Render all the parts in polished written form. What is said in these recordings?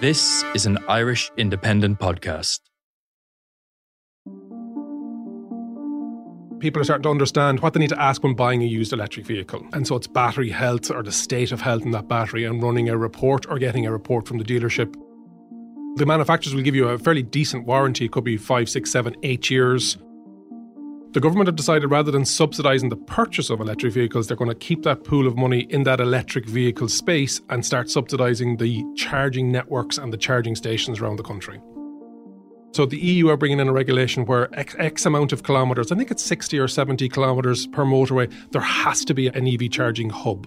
This is an Irish Independent podcast. People are starting to understand what they need to ask when buying a used electric vehicle. And so it's battery health or the state of health in that battery and running a report or getting a report from the dealership. The manufacturers will give you a fairly decent warranty. It could be 5, 6, 7, 8 years. The government have decided rather than subsidising the purchase of electric vehicles, they're going to keep that pool of money in that electric vehicle space and start subsidising the charging networks and the charging stations around the country. So the EU are bringing in a regulation where X amount of kilometres, I think it's 60 or 70 kilometres per motorway, there has to be an EV charging hub.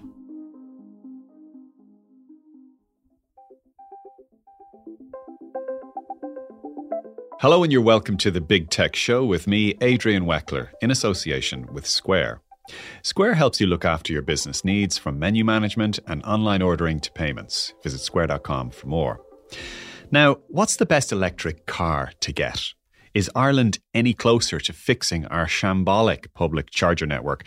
Hello and you're welcome to the Big Tech Show with me, Adrian Weckler, in association with Square. Square helps you look after your business needs from menu management and online ordering to payments. Visit square.com for more. Now, what's the best electric car to get? Is Ireland any closer to fixing our shambolic public charger network?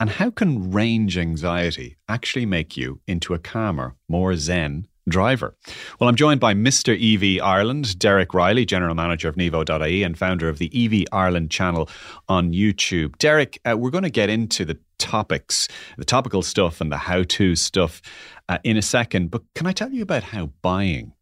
And how can range anxiety actually make you into a calmer, more zen driver? Well, I'm joined by Mr. EV Ireland, Derek Riley, General Manager of Nevo.ie and founder of the EV Ireland channel on YouTube. Derek, we're going to get into the topics, the topical stuff and the how-to stuff in a second. But can I tell you about how buying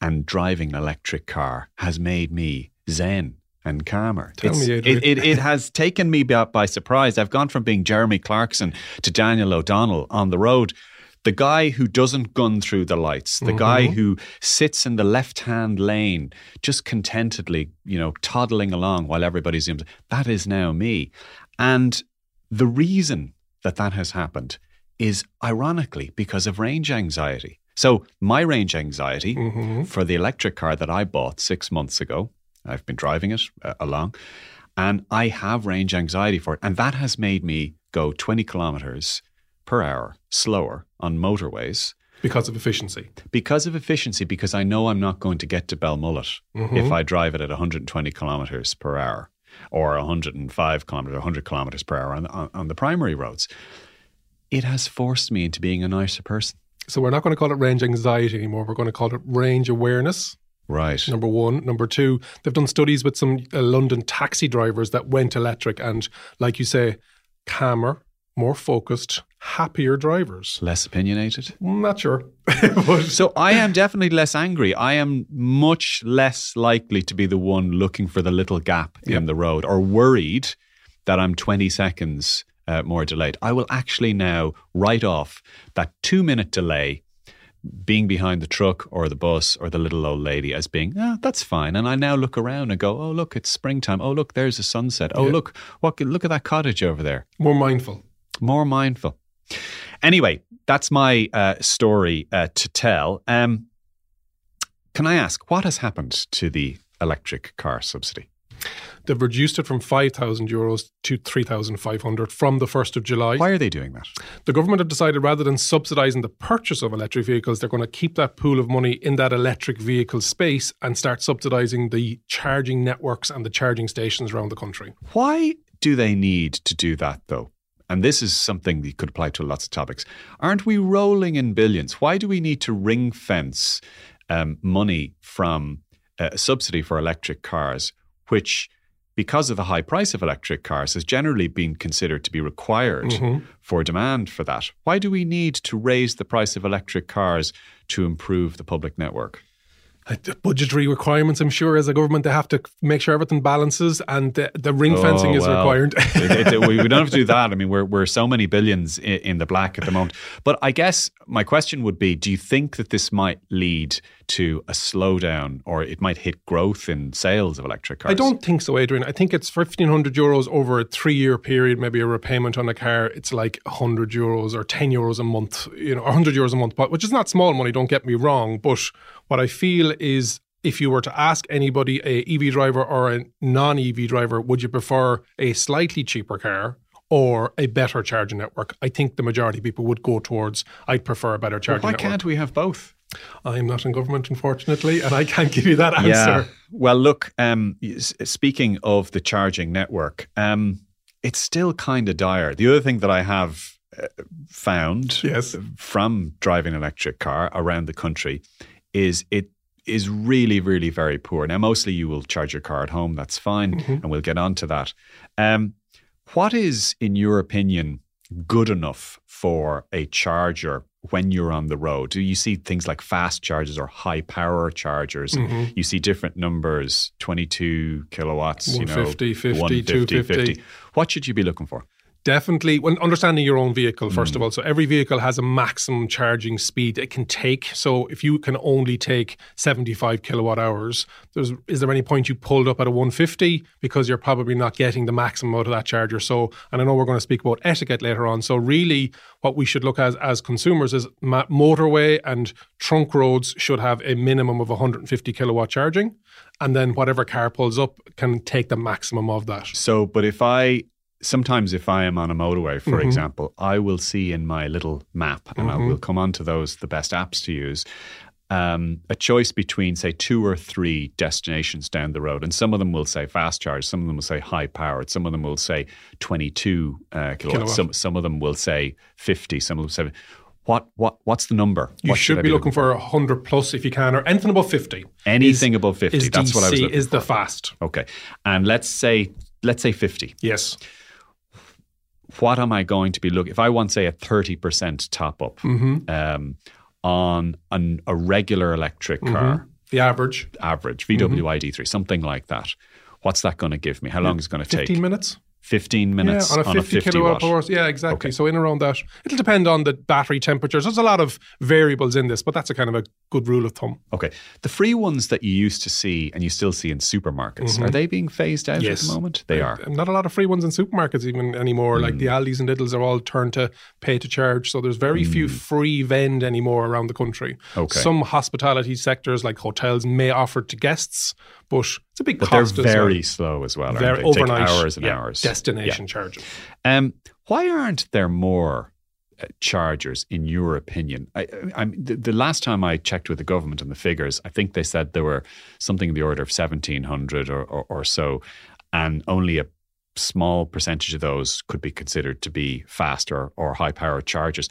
and driving an electric car has made me zen and calmer? It has taken me by surprise. I've gone from being Jeremy Clarkson to Daniel O'Donnell on the road. The guy who doesn't gun through the lights, the guy who sits in the left-hand lane, just contentedly, you know, toddling along while everybody zooms. That is now me. And the reason that that has happened is ironically because of range anxiety. So my range anxiety for the electric car that I bought 6 months ago, I've been driving it along, and I have range anxiety for it. And that has made me go 20 kilometers per hour slower on motorways. Because of efficiency. Because of efficiency, because I know I'm not going to get to Belmullet if I drive it at 120 kilometres per hour or 105 kilometres, 100 kilometres per hour on the primary roads. It has forced me into being a nicer person. So we're not going to call it range anxiety anymore. We're going to call it range awareness. Right. Number one. Number two, they've done studies with some London taxi drivers that went electric and, like you say, calmer, more focused, happier drivers. Less opinionated? Not sure. So I am definitely less angry. I am much less likely to be the one looking for the little gap in the road or worried that I'm 20 seconds more delayed. I will actually now write off that 2-minute delay being behind the truck or the bus or the little old lady as being, that's fine. And I now look around and go, oh, look, it's springtime. Oh, look, there's a sunset. Oh, look at that cottage over there. More mindful. More mindful. Anyway, that's my story to tell. Can I ask, what has happened to the electric car subsidy? They've reduced it from €5,000 to €3,500 from the 1st of July. Why are they doing that? The government have decided rather than subsidising the purchase of electric vehicles, they're going to keep that pool of money in that electric vehicle space and start subsidising the charging networks and the charging stations around the country. Why do they need to do that, though? And this is something that could apply to lots of topics. Aren't we rolling in billions? Why do we need to ring fence money from a subsidy for electric cars, which, because of the high price of electric cars, has generally been considered to be required for demand for that? Why do we need to raise the price of electric cars to improve the public network? budgetary requirements, I'm sure, as a government. They have to make sure everything balances, and the ring fencing is required. We don't have to do that. I mean, we're so many billions in the black at the moment. But I guess my question would be, do you think that this might lead to a slowdown, or it might hit growth in sales of electric cars? I don't think so, Adrian. I think it's €1,500 over a 3-year period, maybe a repayment on a car. It's like €100 or €10 a month, €100 a month, which is not small money, don't get me wrong. But what I feel is, if you were to ask anybody, a EV driver or a non-EV driver, would you prefer a slightly cheaper car or a better charging network? I think the majority of people would go towards, I'd prefer a better charging network. Why can't we have both? I'm not in government, unfortunately, and I can't give you that answer. Yeah. Well, look, speaking of the charging network, it's still kind of dire. The other thing that I have found from driving an electric car around the country is it is really, really very poor. Now, mostly you will charge your car at home. That's fine. Mm-hmm. And we'll get on to that. What is, in your opinion, good enough for a charger when you're on the road? Do you see things like fast chargers or high power chargers? Mm-hmm. You see different numbers, 22 kilowatts, 150, 50, 150, 250. 50. What should you be looking for? Definitely, when understanding your own vehicle, first of all. So every vehicle has a maximum charging speed it can take. So if you can only take 75 kilowatt hours, is there any point you pulled up at a 150? Because you're probably not getting the maximum out of that charger. So, and I know we're going to speak about etiquette later on. So really what we should look at as consumers is motorway and trunk roads should have a minimum of 150 kilowatt charging. And then whatever car pulls up can take the maximum of that. So, but sometimes if I am on a motorway, for example, I will see in my little map, and I will come on to those, the best apps to use, a choice between, say, 2 or 3 destinations down the road. And some of them will say fast charge, some of them will say high powered, some of them will say 22 kilowatts, some of them will say 50, some of them 70. What's the number? You should be looking for 100 plus if you can, or anything above 50. Anything above 50, that's what I was looking for. Is the fast. Okay. And let's say 50. Yes. What am I going to be looking? If I want, say, a 30% top up on a regular electric car. The average. VW ID.3, something like that. What's that going to give me? How long is it going to take? 15 minutes. 15 minutes on a 50 kilowatt hours. Yeah, exactly. Okay. So in around that. It'll depend on the battery temperatures. There's a lot of variables in this, but that's a kind of a good rule of thumb. Okay. The free ones that you used to see and you still see in supermarkets, are they being phased out at the moment? They are. Not a lot of free ones in supermarkets even anymore. Like the Aldis and Lidls are all turned to pay to charge. So there's very few free vend anymore around the country. Okay. Some hospitality sectors like hotels may offer to guests, but it's a big cost. But they're very slow as well. They're overnight. Take hours and hours. Destination charging. Why aren't there more chargers, in your opinion? The last time I checked with the government on the figures, I think they said there were something in the order of 1,700 or so, and only a small percentage of those could be considered to be fast or high-powered chargers.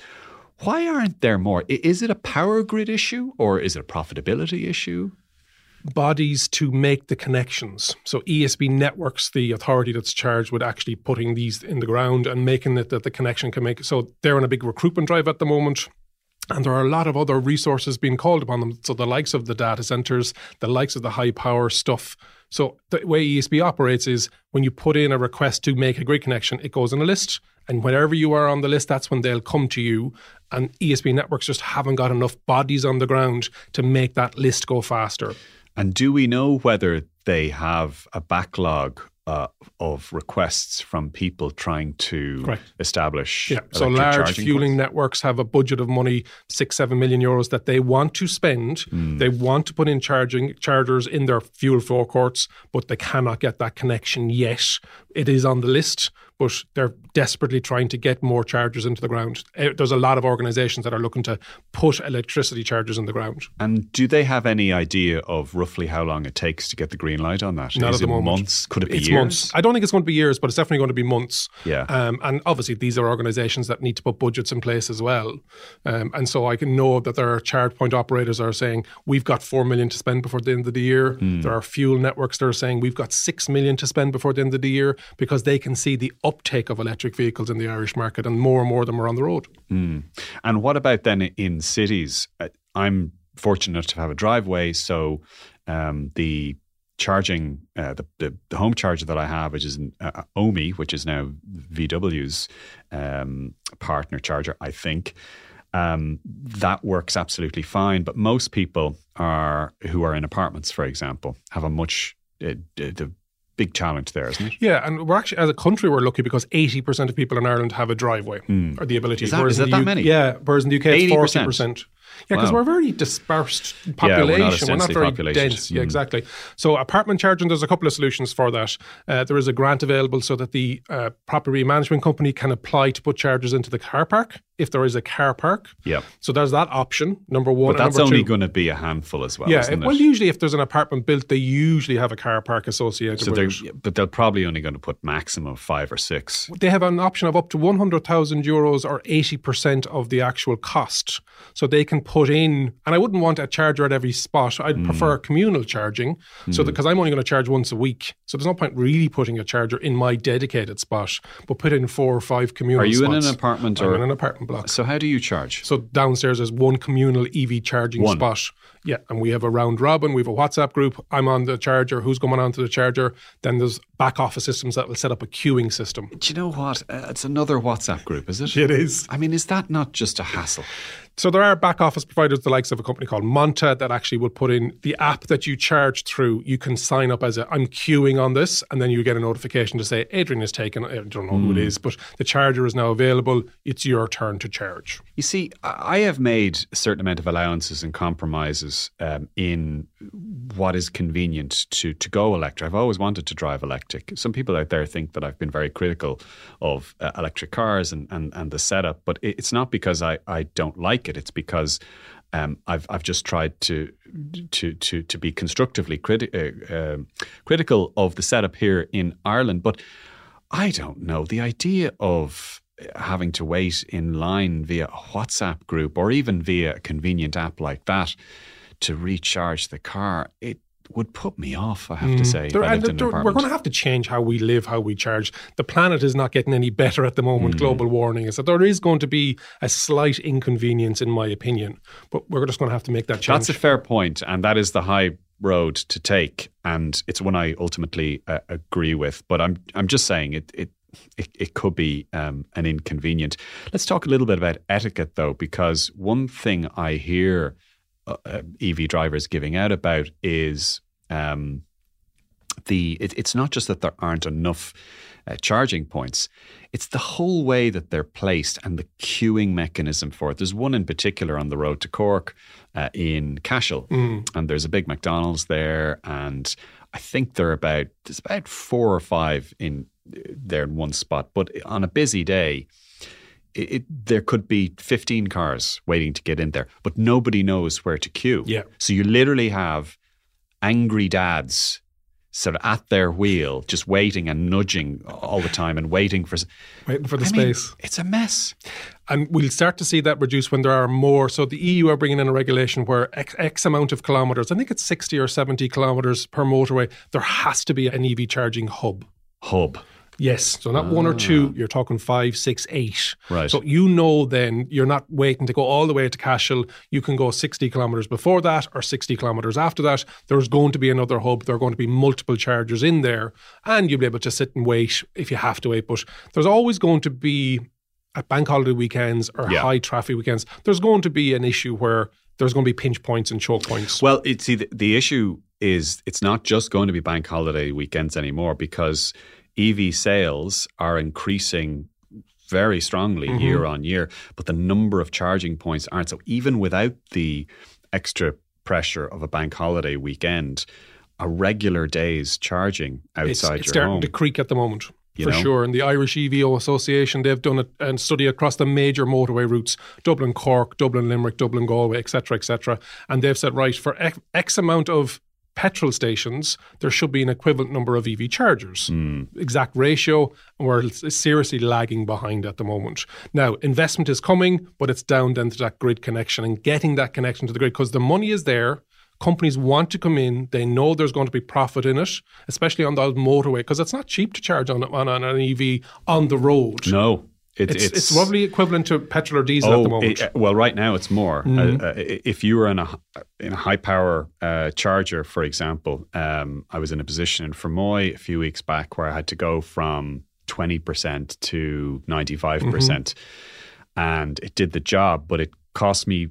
Why aren't there more? Is it a power grid issue or is it a profitability issue? Bodies to make the connections. So ESB Networks, the authority that's charged with actually putting these in the ground and making it that the connection can make. So they're on a big recruitment drive at the moment. And there are a lot of other resources being called upon them. So the likes of the data centers, the likes of the high power stuff. So the way ESB operates is when you put in a request to make a grid connection, it goes on a list. And whenever you are on the list, that's when they'll come to you. And ESB Networks just haven't got enough bodies on the ground to make that list go faster. And do we know whether they have a backlog of requests from people trying to establish so large fueling networks have a budget of money, 6-7 million euros, that they want to spend. They want to put in chargers in their fuel forecourts, but they cannot get that connection yet. It is on the list, but they're desperately trying to get more chargers into the ground. There's a lot of organisations that are looking to put electricity chargers in the ground. And do they have any idea of roughly how long it takes to get the green light on that? Not at the moment. Months? Could it be years? It's months. I don't think it's going to be years, but it's definitely going to be months. Yeah. And obviously, these are organisations that need to put budgets in place as well. And so I can know that there are charge point operators that are saying, we've got 4 million to spend before the end of the year. There are fuel networks that are saying, we've got 6 million to spend before the end of the year, because they can see the uptake of electric vehicles in the Irish market, and more of them are on the road. And what about then in cities? I'm fortunate to have a driveway, so the charging, the home charger that I have, which is Ohme, which is now VW's partner charger, I think, that works absolutely fine. But most people who are in apartments, for example, have a much big challenge there, isn't it? Yeah, and we're actually, as a country, we're lucky because 80% of people in Ireland have a driveway or the ability. Is that many? Yeah, whereas in the UK, 80%. It's 40%. Yeah, because we're a very dispersed population. Yeah, we're not very dense. Yeah, exactly. So apartment charging, there's a couple of solutions for that. There is a grant available so that the property management company can apply to put chargers into the car park if there is a car park. Yeah. So there's that option, number one. But that's only going to be a handful as well, yeah, isn't it? Well, usually if there's an apartment built, they usually have a car park associated with it. But they're probably only going to put maximum 5 or 6. They have an option of up to €100,000 or 80% of the actual cost. So they can put in, and I wouldn't want a charger at every spot. I'd prefer communal charging, so because I'm only going to charge once a week. So there's no point really putting a charger in my dedicated spot, but put in 4 or 5 communal spots. Are you in an apartment? I'm in an apartment block. So how do you charge? So downstairs there's one communal EV charging spot. Yeah, and we have a round robin, we have a WhatsApp group, I'm on the charger, who's going on to the charger? Then there's back office systems that will set up a queuing system. Do you know what? It's another WhatsApp group, is it? It is. I mean, is that not just a hassle? So there are back office providers, the likes of a company called Monta, that actually will put in the app that you charge through. You can sign up as I'm queuing on this, and then you get a notification to say, Adrian is taken. I don't know who it is, but the charger is now available. It's your turn to charge. You see, I have made a certain amount of allowances and compromises in what is convenient to go electric. I've always wanted to drive electric. Some people out there think that I've been very critical of electric cars and the setup, but it's not because I don't like it. It's because I've just tried to be constructively critical of the setup here in Ireland. But I don't know, the idea of having to wait in line via a WhatsApp group or even via a convenient app like that to recharge the car, it would put me off, I have to say. We're going to have to change how we live, how we charge. The planet is not getting any better at the moment. Global warming is that there is going to be a slight inconvenience, in my opinion. But we're just going to have to make that change. That's a fair point, and that is the high road to take, and it's one I ultimately agree with. But I'm just saying it could be an inconvenient. Let's talk a little bit about etiquette, though, because one thing I hear EV drivers giving out about is it's not just that there aren't enough charging points, it's the whole way that they're placed and the queuing mechanism for it. There's one in particular on the road to Cork in Cashel, and there's a big McDonald's there, and I think there's about 4 or 5 in there in one spot, but on a busy day there could be 15 cars waiting to get in there, but nobody knows where to queue. Yeah. So you literally have angry dads sort of at their wheel, just waiting and nudging all the time and waiting for the space. Mean, it's a mess. And we'll start to see that reduce when there are more. So the EU are bringing in a regulation where X amount of kilometres, I think it's 60 or 70 kilometres per motorway, there has to be an EV charging hub. Yes, so not 1 or 2, you're talking 5, 6, 8. Right. So then you're not waiting to go all the way to Cashel. You can go 60 kilometres before that or 60 kilometres after that. There's going to be another hub. There are going to be multiple chargers in there, and you'll be able to sit and wait if you have to wait. But there's always going to be, at bank holiday weekends or high traffic weekends, there's going to be an issue where there's going to be pinch points and choke points. Well, the issue is it's not just going to be bank holiday weekends anymore, because EV sales are increasing very strongly year on year, but the number of charging points aren't. So even without the extra pressure of a bank holiday weekend, a regular day's charging outside it's your home. It's starting to creak at the moment. Sure. And the Irish EVO Association, they've done a study across the major motorway routes, Dublin, Cork, Dublin, Limerick, Dublin, Galway, etc., etc. And they've said, right, for X amount of petrol stations, there should be an equivalent number of EV chargers. Exact ratio, and we're seriously lagging behind at the moment. Now, investment is coming, but it's down then to that grid connection and getting that connection to the grid, because the money is there. Companies want to come in. They know there's going to be profit in it, especially on the motorway, because it's not cheap to charge on an EV on the road. No. It's probably equivalent to petrol or diesel at the moment. Well, right now it's more. If you were in a high power charger, for example, I was in a position in Fermoy a few weeks back where I had to go from 20% to 95%. And it did the job, but it cost me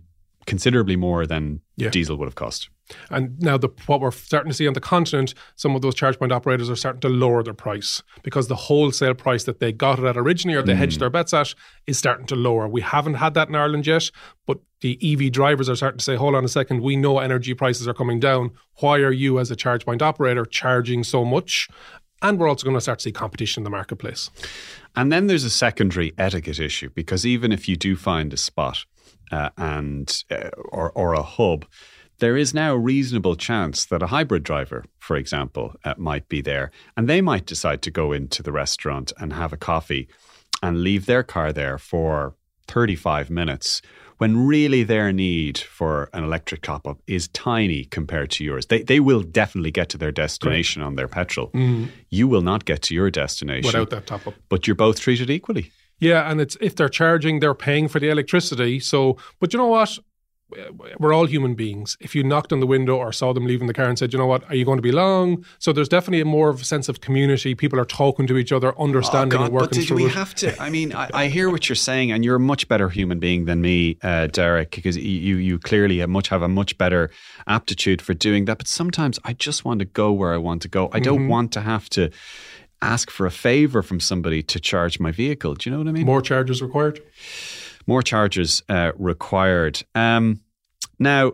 considerably more than diesel would have cost. And now what we're starting to see on the continent, some of those charge point operators are starting to lower their price because the wholesale price that they got it at originally or they hedged their bets at is starting to lower. We haven't had that in Ireland yet, but the EV drivers are starting to say, hold on a second, we know energy prices are coming down. Why are you as a charge point operator charging so much? And we're also going to start to see competition in the marketplace. And then there's a secondary etiquette issue, because even if you do find a spot or a hub, there is now a reasonable chance that a hybrid driver, for example, might be there, and they might decide to go into the restaurant and have a coffee and leave their car there for 35 minutes when really their need for an electric top-up is tiny compared to yours. They will definitely get to their destination on their petrol. You will not get to your destination without that top-up. But you're both treated equally. Yeah, and it's if they're charging, they're paying for the electricity. So, but you know what? We're all human beings. If you knocked on the window or saw them leaving the car and said, you know what, are you going to be long? So there's definitely a more of a sense of community. People are talking to each other, understanding and working through it. But did we have to? I mean, I hear what you're saying, and you're a much better human being than me, Derek, because you clearly have a much better aptitude for doing that. But sometimes I just want to go where I want to go. I don't want to have to ask for a favor from somebody to charge my vehicle. Do you know what I mean? More chargers required. More chargers required. Now,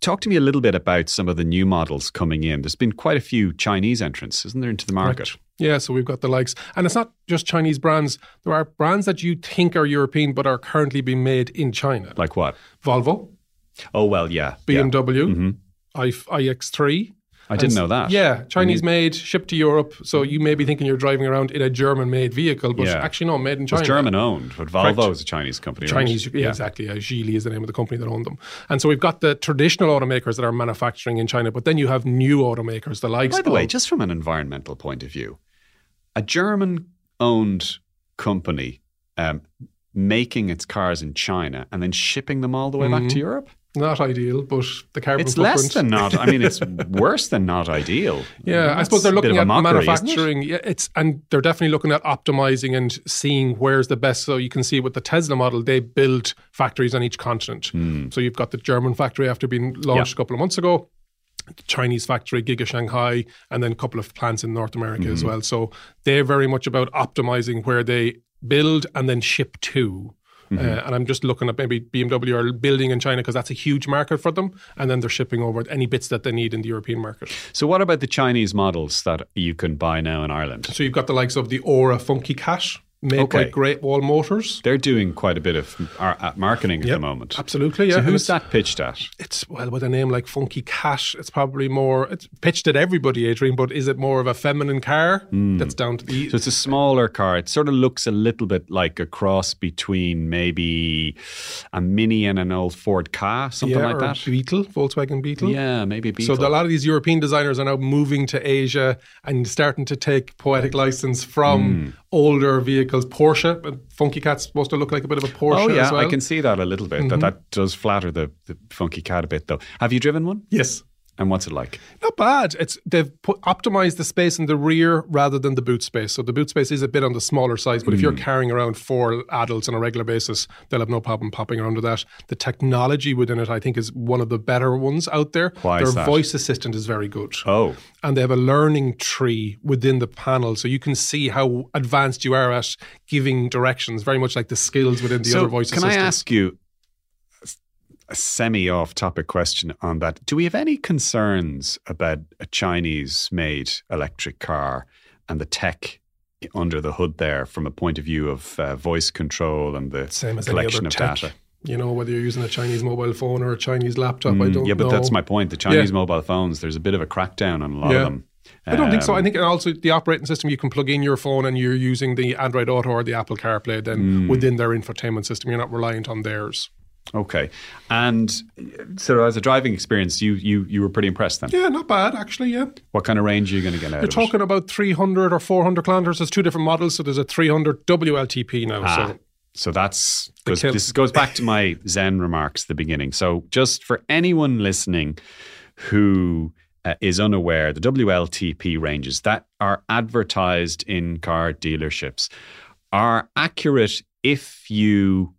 talk to me a little bit about some of the new models coming in. There's been quite a few Chinese entrants, isn't there, into the market? Right. Yeah, so we've got the likes. And it's not just Chinese brands. There are brands that you think are European but are currently being made in China. Like what? Volvo. Oh, well, yeah. BMW. Yeah. iX3. I didn't know that. Yeah, Chinese-made, shipped to Europe. So you may be thinking you're driving around in a German-made vehicle, but actually no, made in China. It's German-owned, but Volvo is a Chinese company. Chinese, right? Yeah, exactly. Geely is the name of the company that owned them. And so we've got the traditional automakers that are manufacturing in China, but then you have new automakers, the likes of... By the way, just from an environmental point of view, a German-owned company making its cars in China and then shipping them all the way back to Europe? Not ideal, but the carbon footprint... It's less than not. I mean, it's worse than not ideal. Yeah, I suppose they're looking at manufacturing. Yeah, and they're definitely looking at optimizing and seeing where's the best. So you can see with the Tesla model, they build factories on each continent. So you've got the German factory after being launched a couple of months ago, the Chinese factory, Giga Shanghai, and then a couple of plants in North America as well. So they're very much about optimizing where they build and then ship to. And I'm just looking at maybe BMW are building in China because that's a huge market for them. And then they're shipping over any bits that they need in the European market. So what about the Chinese models that you can buy now in Ireland? So you've got the likes of the Ora Funky Cat, made by Great Wall Motors. They're doing quite a bit of marketing at the moment. Absolutely, yeah. So who's that pitched at? It's, well, with a name like Funky Cat, it's probably more, it's pitched at everybody, Adrian, but is it more of a feminine car? That's down to the... So it's a smaller car. It sort of looks a little bit like a cross between maybe a Mini and an old Ford car, something like that. Yeah, or a Beetle, Volkswagen Beetle. Yeah, maybe a Beetle. So a lot of these European designers are now moving to Asia and starting to take poetic license from older vehicles. Porsche, but Funky Cat's supposed to look like a bit of a Porsche as well. I can see that a little bit. That does flatter the Funky Cat a bit, though. Have you driven one? Yes. And what's it like? Not bad. They've optimised the space in the rear rather than the boot space. So the boot space is a bit on the smaller size, but if you're carrying around four adults on a regular basis, they'll have no problem popping around with that. The technology within it, I think, is one of the better ones out there. Why is that? Their voice assistant is very good. Oh. And they have a learning tree within the panel, so you can see how advanced you are at giving directions, very much like the skills within the other voice assistant. Can I ask you a semi-off-topic question on that? Do we have any concerns about a Chinese-made electric car and the tech under the hood there from a point of view of voice control and the collection of data? You know, whether you're using a Chinese mobile phone or a Chinese laptop, I don't know. Yeah, but that's my point. The Chinese mobile phones, there's a bit of a crackdown on a lot of them. I don't think so. I think also the operating system, you can plug in your phone and you're using the Android Auto or the Apple CarPlay then within their infotainment system. You're not reliant on theirs. Okay. And so as a driving experience, you were pretty impressed then? Yeah, not bad, actually, yeah. What kind of range are you going to get out of it? You're talking about 300 or 400 kilometres. There's two different models, so there's a 300 WLTP now. So that's... This goes back to my Zen remarks at the beginning. So just for anyone listening who... is unaware, the WLTP ranges that are advertised in car dealerships are accurate if your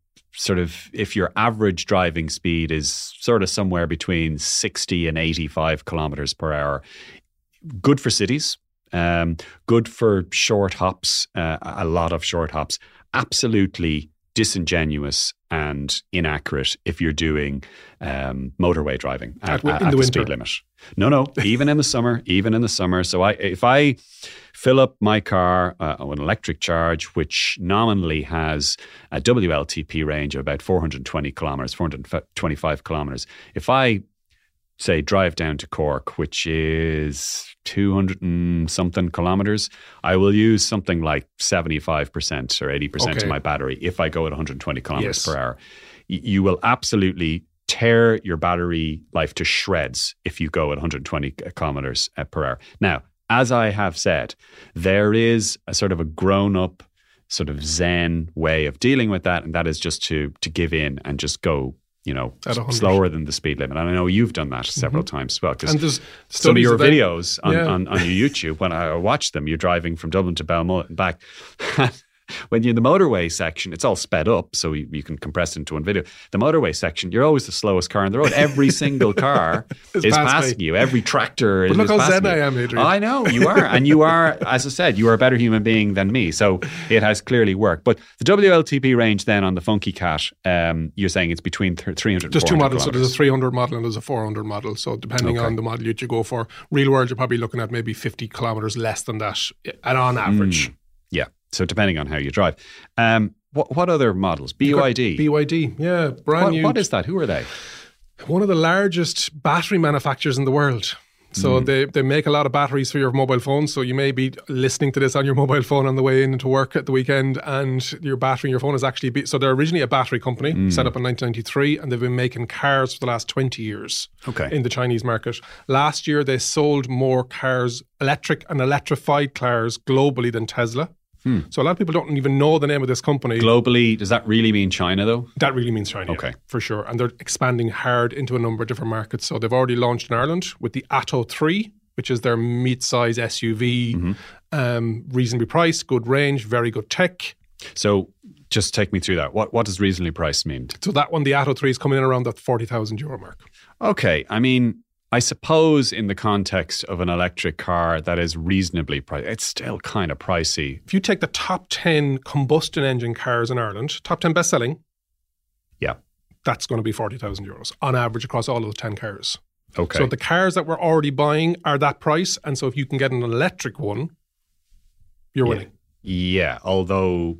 average driving speed is sort of somewhere between 60 and 85 kilometers per hour. Good for cities, good for short hops, a lot of short hops. Absolutely disingenuous and inaccurate if you're doing motorway driving at the speed limit. No, even in the summer. So if I fill up my car with an electric charge, which nominally has a WLTP range of about 420 kilometers, 425 kilometers, if I say drive down to Cork, which is 200 and something kilometers, I will use something like 75% or 80% of my battery if I go at 120 kilometers per hour. You will absolutely tear your battery life to shreds if you go at 120 kilometers per hour. Now, as I have said, there is a sort of a grown-up sort of Zen way of dealing with that, and that is just to give in and just go, slower than the speed limit. And I know you've done that several times as well. Because some of your videos on your YouTube, when I watch them, you're driving from Dublin to Belmont and back. When you're in the motorway section, it's all sped up, so you can compress it into one video. The motorway section, you're always the slowest car on the road. Every single car is passing you. Every tractor is passing you. But look how zen I am, Adrian. I know, you are. And you are, as I said, you are a better human being than me. So it has clearly worked. But the WLTP range then on the Funky Cat, you're saying it's between 300 and 400 kilometers. There's two models. So there's a 300 model and there's a 400 model. So depending on the model you go for, real world, you're probably looking at maybe 50 kilometers less than that, and on average. Yeah. So depending on how you drive. What other models? BYD. BYD, yeah. Brand new. What is that? Who are they? One of the largest battery manufacturers in the world. So they make a lot of batteries for your mobile phone. So you may be listening to this on your mobile phone on the way into work at the weekend, and your battery in your phone is actually... So they're originally a battery company set up in 1993, and they've been making cars for the last 20 years in the Chinese market. Last year, they sold more cars, electric and electrified cars globally than Tesla. So a lot of people don't even know the name of this company. Globally, does that really mean China though? That really means China, for sure. And they're expanding hard into a number of different markets. So they've already launched in Ireland with the Atto 3, which is their mid-size SUV, reasonably priced, good range, very good tech. So just take me through that. What does reasonably priced mean? So that one, the Atto 3, is coming in around that €40,000 mark. Okay, I mean... I suppose in the context of an electric car that is reasonably priced, it's still kind of pricey. If you take the top 10 combustion engine cars in Ireland, top 10 best-selling, that's going to be €40,000 on average across all of those 10 cars. Okay. So the cars that we're already buying are that price, and so if you can get an electric one, you're winning. Yeah, although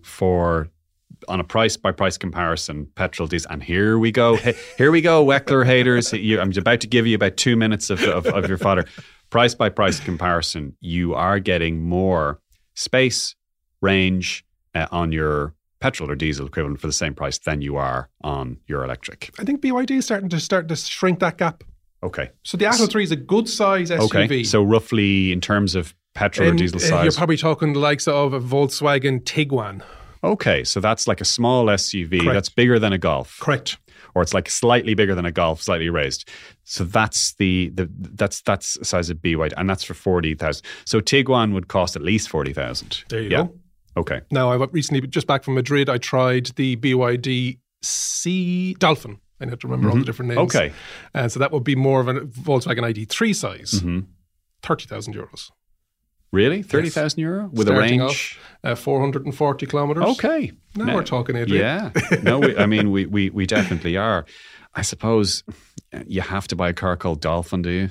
on a price-by-price comparison, petrol, diesel, and here we go, Weckler haters. I'm about to give you about 2 minutes of your fodder. Price-by-price comparison, you are getting more space, range on your petrol or diesel equivalent for the same price than you are on your electric. I think BYD is starting to shrink that gap. Okay. So the Atto 3 is a good size SUV. Okay, so roughly in terms of petrol or diesel size? You're probably talking the likes of a Volkswagen Tiguan. Okay, so that's like a small SUV. Correct. That's bigger than a Golf. Correct. Or it's like slightly bigger than a Golf, slightly raised. So that's the size of BYD, and that's for 40,000. So Tiguan would cost at least 40,000. There you go. Okay. Now, I've recently, just back from Madrid, I tried the BYD Dolphin. I have to remember all the different names. Okay. And so that would be more of a Volkswagen ID.3 size, €30,000. Really? 30,000 euro? With starting a range? 440 kilometers. Okay. Now we're talking, Adrian. Yeah. No, we definitely are. I suppose you have to buy a car called Dolphin, do you?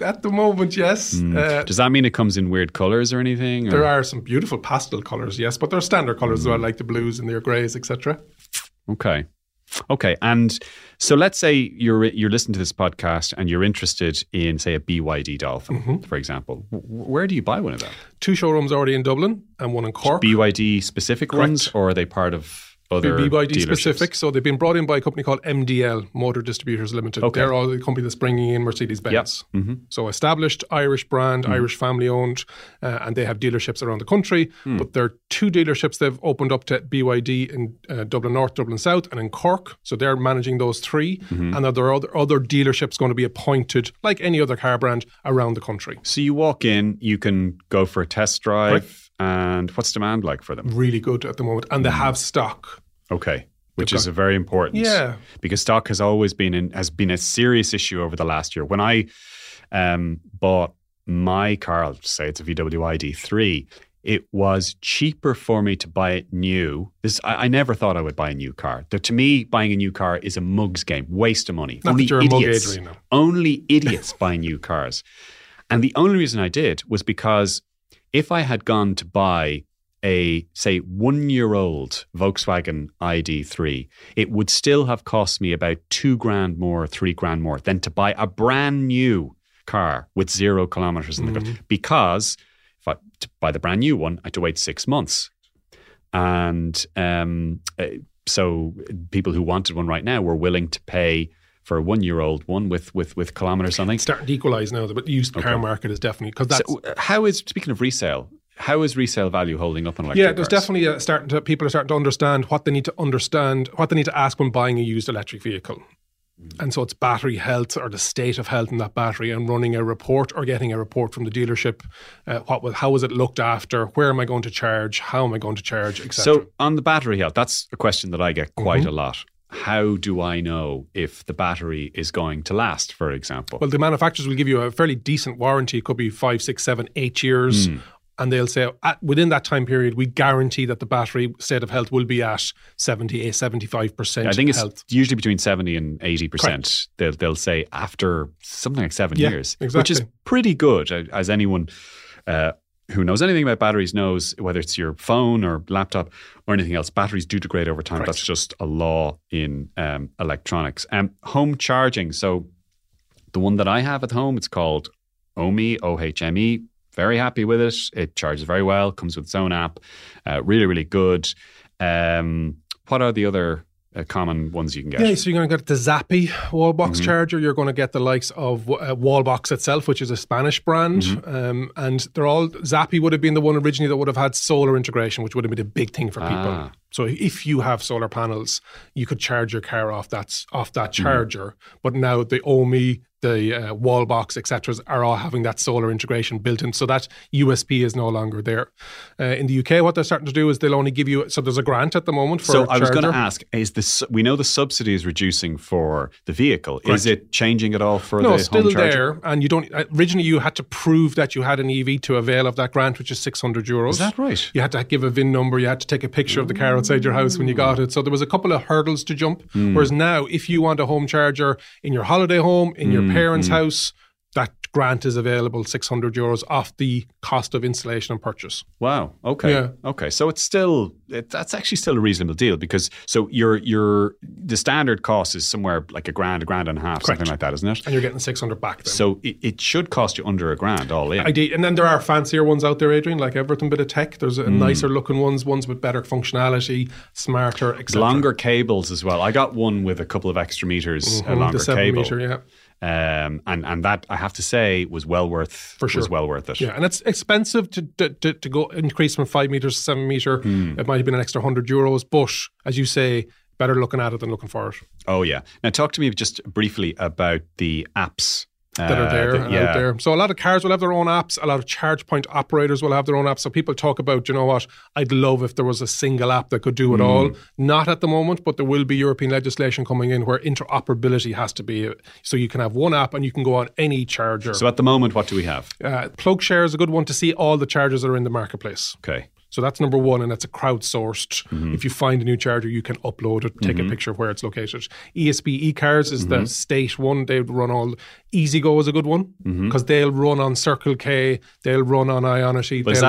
At the moment, yes. Does that mean it comes in weird colours or anything? There are some beautiful pastel colours, yes, but there are standard colours as well, like the blues and the greys, etc. Okay. And so let's say you're listening to this podcast and you're interested in, say, a BYD Dolphin, for example. Where do you buy one of them? Two showrooms already in Dublin and one in Cork. BYD specific ones, or are they part of other BYD dealerships. Specific. So they've been brought in by a company called MDL, Motor Distributors Limited. Okay. They're all the company that's bringing in Mercedes-Benz. Yep. Mm-hmm. So established Irish brand, Irish family owned, and they have dealerships around the country. Mm. But there are two dealerships they've opened up to BYD in Dublin North, Dublin South, and in Cork. So they're managing those three. Mm-hmm. And there are other dealerships going to be appointed, like any other car brand, around the country. So you walk in, you can go for a test drive. Right. And what's demand like for them? Really good at the moment. And they have stock. Okay. Which is very important. Yeah. Because stock has always been a serious issue over the last year. When I bought my car, I'll just say it's a VW ID.3, it was cheaper for me to buy it new. I never thought I would buy a new car. To me, buying a new car is a mug's game. Waste of money. Not only that you're idiots, a mug, Adrian. Only idiots buy new cars. And the only reason I did was because if I had gone to buy a, say, 1-year-old Volkswagen ID.3, it would still have cost me about $2,000 more, $3,000 more than to buy a brand new car with 0 kilometers in the car. Because if I to buy the brand new one, I had to wait 6 months. And so people who wanted one right now were willing to pay for a 1-year-old one with kilometres on it. It's starting to equalise now, but the used car market is definitely... Cause that's, so how is, speaking of resale, how is resale value holding up on electric cars? Yeah, there's definitely people are starting to understand what they need to ask when buying a used electric vehicle. And so it's battery health or the state of health in that battery and running a report or getting a report from the dealership. How was it looked after? Where am I going to charge? How am I going to charge? Et cetera. So on the battery health, that's a question that I get quite a lot. How do I know if the battery is going to last, for example? Well, the manufacturers will give you a fairly decent warranty. It could be 5, 6, 7, 8 years. And they'll say, within that time period, we guarantee that the battery state of health will be at 70, 75% I think it's health. Usually between 70 and 80%. Correct. They'll say after something like 7 years, exactly. Which is pretty good, as anyone who knows anything about batteries knows, whether it's your phone or laptop or anything else, batteries do degrade over time. Right. That's just a law in electronics. Home charging. So the one that I have at home, it's called Ohme, O-H-M-E. Very happy with it. It charges very well. Comes with its own app. Really, really good. What are the other common ones you can get? Yeah, so you're going to get the Zappi Wallbox charger. You're going to get the likes of Wallbox itself, which is a Spanish brand. And they're all, Zappi would have been the one originally that would have had solar integration, which would have been a big thing for people. So if you have solar panels, you could charge your car off that charger. But now the Ohme, the Wallbox, etc., are all having that solar integration built in, so that USP is no longer there. In the UK, what they're starting to do is they'll only give you, so there's a grant at the moment for a charger. So I was going to ask, we know the subsidy is reducing for the vehicle. Correct. Is it changing at all for the home charger? No, still there, and you don't, originally you had to prove that you had an EV to avail of that grant, which is €600. Is that right? You had to give a VIN number, you had to take a picture of the car outside your house when you got it. So there was a couple of hurdles to jump, whereas now, if you want a home charger in your holiday home, in your parents' house, that grant is available, €600 off the cost of installation and purchase. Wow. Okay. Yeah. Okay. So it's still, that's actually still a reasonable deal, because so your the standard cost is somewhere like a grand and a half, correct, something like that, isn't it? And you're getting 600 back then. So it should cost you under €1,000 all in. And then there are fancier ones out there, Adrian, like everything bit of tech. There's nicer looking ones with better functionality, smarter, etc. Longer cables as well. I got one with a couple of extra meters, a longer the 7 cable. Meter, yeah. And that, I have to say, was well worth it. Yeah, and it's expensive to go increase from 5 meters to 7 meter. It might have been an extra €100, but as you say, better looking at it than looking for it. Oh yeah. Now talk to me just briefly about the apps that are there out there. So a lot of cars will have their own apps. A lot of charge point operators will have their own apps. So people talk about, you know what, I'd love if there was a single app that could do it all. Not at the moment, but there will be European legislation coming in where interoperability has to be. So you can have one app and you can go on any charger. So at the moment, what do we have? PlugShare is a good one to see all the chargers that are in the marketplace. Okay. So that's number one, and that's a crowdsourced. If you find a new charger, you can upload it, take a picture of where it's located. ESB eCars is the state one. They run all. EasyGo is a good one because they'll run on Circle K, they'll run on Ionity. But is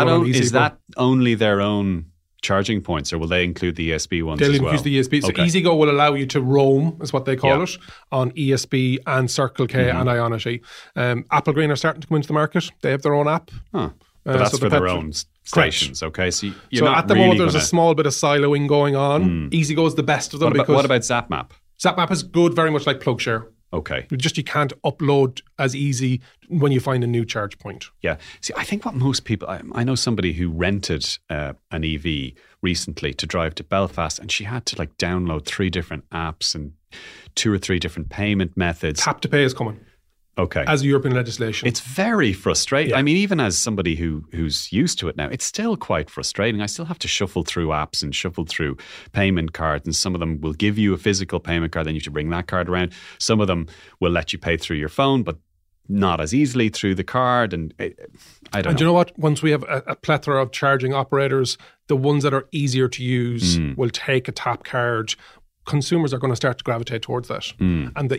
that only their own charging points, or will they include the ESB ones as well? They'll include the ESB. Okay. So EasyGo will allow you to roam, is what they call it, on ESB and Circle K and Ionity. Apple Green are starting to come into the market. They have their own app. Huh. But that's so for their own stations, okay? So at the moment, there's a small bit of siloing going on. EasyGo is the best of them. What about ZapMap? ZapMap is good, very much like PlugShare. Okay. Just you can't upload as easy when you find a new charge point. Yeah. See, I think what most people... I know somebody who rented an EV recently to drive to Belfast, and she had to like download 3 different apps and 2 or 3 different payment methods. Tap to pay is coming. Okay. As European legislation. It's very frustrating. Yeah. I mean, even as somebody who's used to it now, it's still quite frustrating. I still have to shuffle through apps and shuffle through payment cards. And some of them will give you a physical payment card. Then you have to bring that card around. Some of them will let you pay through your phone, but not as easily through the card. And I don't know. And do you know what? Once we have a plethora of charging operators, the ones that are easier to use will take a tap card. Consumers are going to start to gravitate towards that. And at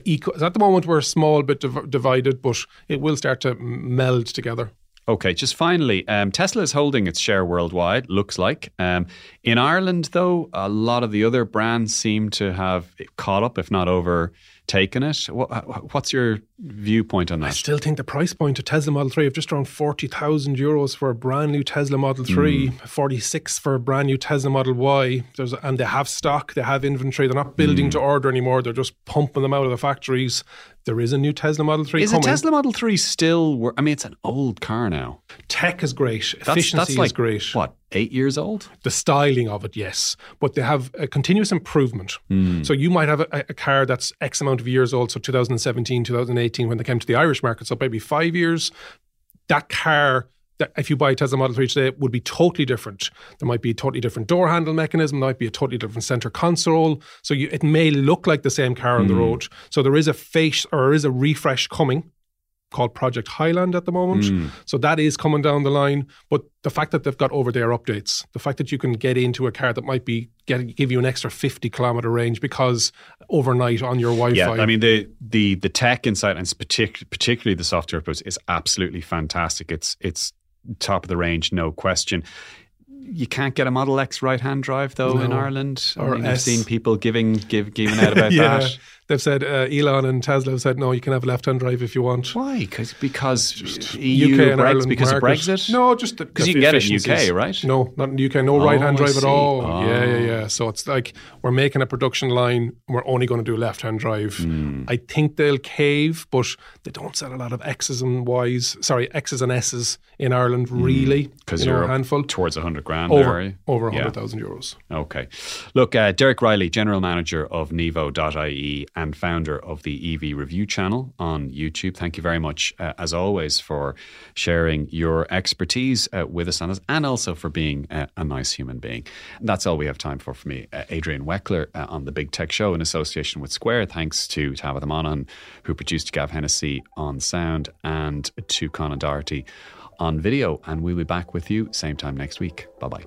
the moment, we're a small bit divided, but it will start to meld together. Okay, just finally, Tesla is holding its share worldwide, looks like. In Ireland, though, a lot of the other brands seem to have caught up, if not overtaken it. What's your viewpoint on that? I still think the price point of Tesla Model 3 of just around €40,000 for a brand new Tesla Model 3, €46,000 for a brand new Tesla Model Y. And they have stock, they have inventory, they're not building to order anymore, they're just pumping them out of the factories. There is a new Tesla Model 3 coming. Is a Tesla Model 3 still... I mean, it's an old car now. Tech is great. Efficiency is great. What, 8 years old? The styling of it, yes. But they have a continuous improvement. So you might have a car that's X amount of years old, so 2017, 2018, when they came to the Irish market, so maybe 5 years. That car... that if you buy a Tesla Model 3 today, it would be totally different. There might be a totally different door handle mechanism. There might be a totally different center console. So it may look like the same car on the road. So there is a refresh coming called Project Highland at the moment. So that is coming down the line. But the fact that they've got over-the-air updates, the fact that you can get into a car that might give you an extra 50-kilometer range because overnight on your Wi-Fi. Yeah, I mean, the tech inside, and particularly the software approach, is absolutely fantastic. It's top of the range, no question. You can't get a Model X right-hand drive, though, in Ireland. I've seen people giving out about that. They've said, Elon and Tesla have said, no, you can have a left-hand drive if you want. Why? Because EU UK and Ireland because of Brexit? No, just because you can get it in the UK, right? No, not in the UK. No right-hand drive at all. Oh. Yeah. So it's like we're making a production line. We're only going to do left-hand drive. I think they'll cave, but they don't sell a lot of X's and S's in Ireland, really. Because you're a handful. Towards 100 grand. Over 100,000 euros. Okay. Look, Derek Riley, General Manager of Nevo.ie, and founder of the EV Review channel on YouTube. Thank you very much, as always, for sharing your expertise with us on this, and also for being a nice human being. That's all we have time for me. Adrian Weckler on The Big Tech Show in association with Square. Thanks to Tabitha Monahan, who produced, Gav Hennessy on sound, and to Conan Doherty on video. And we'll be back with you same time next week. Bye-bye.